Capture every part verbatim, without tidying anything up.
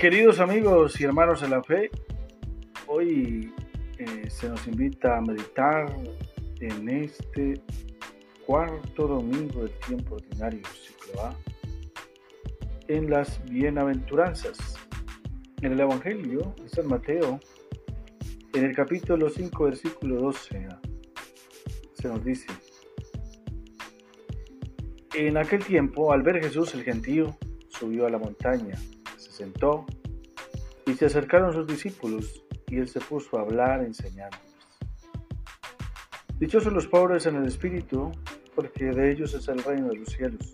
Queridos amigos y hermanos en la fe, hoy eh, se nos invita a meditar en este cuarto domingo del tiempo ordinario ciclo A, en las Bienaventuranzas. En el Evangelio de San Mateo, en el capítulo cinco, versículo doce, se nos dice: En aquel tiempo, al ver Jesús el gentío, subió a la montaña, se sentó y se acercaron sus discípulos, y él se puso a hablar enseñándoles. Dichosos los pobres en el espíritu, porque de ellos es el reino de los cielos.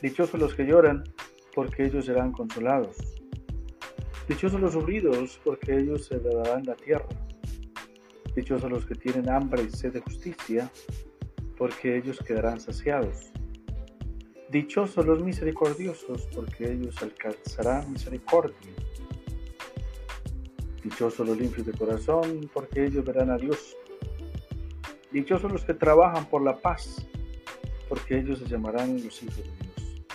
Dichosos los que lloran, porque ellos serán consolados. Dichosos los oprimidos, porque ellos se darán la tierra. Dichosos los que tienen hambre y sed de justicia, porque ellos quedarán saciados. Dichosos los misericordiosos, porque ellos alcanzarán misericordia. Dichosos los limpios de corazón, porque ellos verán a Dios. Dichosos los que trabajan por la paz, porque ellos se llamarán los hijos de Dios.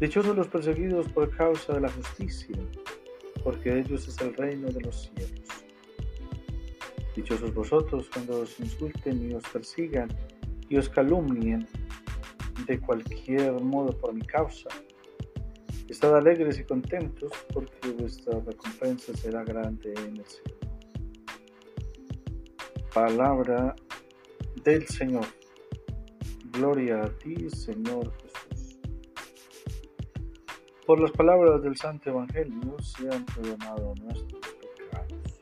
Dichosos los perseguidos por causa de la justicia, porque ellos es el reino de los cielos. Dichosos vosotros cuando os insulten y os persigan y os calumnien de cualquier modo por mi causa. Estad alegres y contentos, porque vuestra recompensa será grande en el cielo. Palabra del Señor. Gloria a ti, Señor Jesús. Por las palabras del Santo Evangelio sean perdonados nuestros pecados.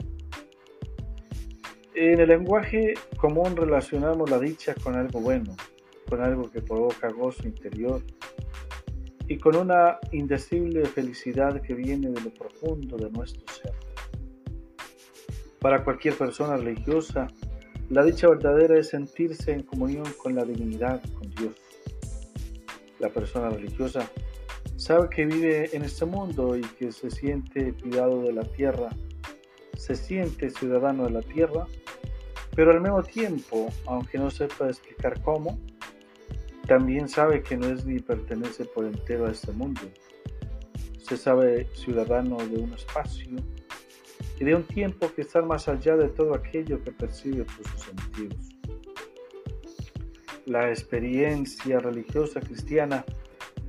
En el lenguaje común relacionamos la dicha con algo bueno, con algo que provoca gozo interior, y con una indecible felicidad que viene de lo profundo de nuestro ser. Para cualquier persona religiosa, la dicha verdadera es sentirse en comunión con la divinidad, con Dios. La persona religiosa sabe que vive en este mundo y que se siente cuidado de la tierra, se siente ciudadano de la tierra, pero al mismo tiempo, aunque no sepa explicar cómo, también sabe que no es ni pertenece por entero a este mundo. Se sabe ciudadano de un espacio y de un tiempo que está más allá de todo aquello que percibe por sus sentidos. La experiencia religiosa cristiana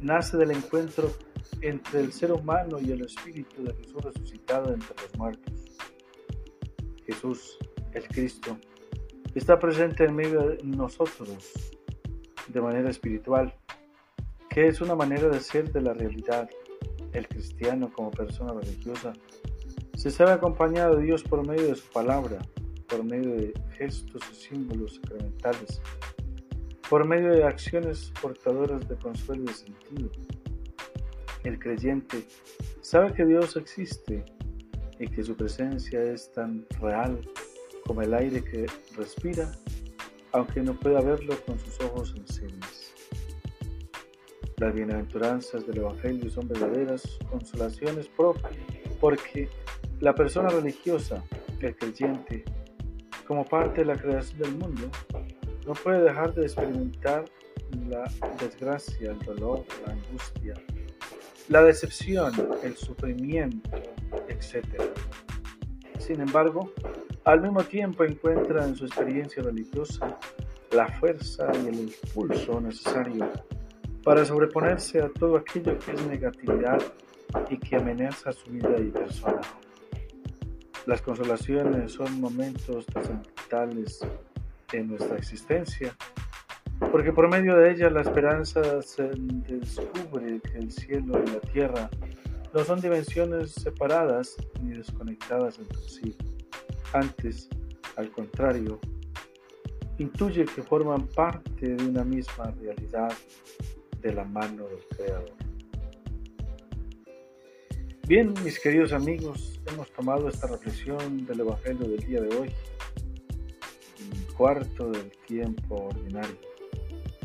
nace del encuentro entre el ser humano y el espíritu de Jesús resucitado entre los muertos. Jesús, el Cristo, está presente en medio de nosotros, de manera espiritual, que es una manera de ser de la realidad. El cristiano, como persona religiosa, se sabe acompañado de Dios por medio de su palabra, por medio de gestos y símbolos sacramentales, por medio de acciones portadoras de consuelo y de sentido. El creyente sabe que Dios existe y que su presencia es tan real como el aire que respira, aunque no pueda verlo con sus ojos sensibles. Las bienaventuranzas del Evangelio son verdaderas consolaciones propias, porque la persona religiosa, el creyente, como parte de la creación del mundo, no puede dejar de experimentar la desgracia, el dolor, la angustia, la decepción, el sufrimiento, etcétera. Sin embargo, al mismo tiempo encuentra en su experiencia religiosa la fuerza y el impulso necesario para sobreponerse a todo aquello que es negatividad y que amenaza su vida y persona. Las consolaciones son momentos trascendentales en nuestra existencia, porque por medio de ellas la esperanza se descubre que el cielo y la tierra no son dimensiones separadas ni desconectadas entre sí. Antes, al contrario, intuye que forman parte de una misma realidad de la mano del Creador. Bien, mis queridos amigos, hemos tomado esta reflexión del Evangelio del día de hoy, el cuarto del tiempo ordinario,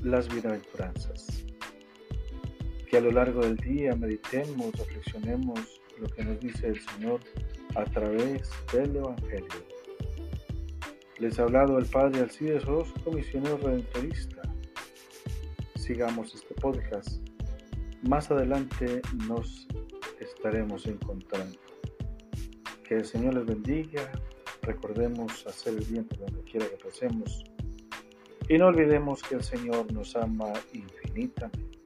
las bienaventuranzas. Que a lo largo del día meditemos, reflexionemos lo que nos dice el Señor a través del Evangelio. Les ha hablado el Padre Alcides Rosco, misionero redentorista. Sigamos este podcast. Más adelante nos estaremos encontrando. Que el Señor les bendiga. Recordemos hacer el bien por donde quiera que pasemos y no olvidemos que el Señor nos ama infinitamente.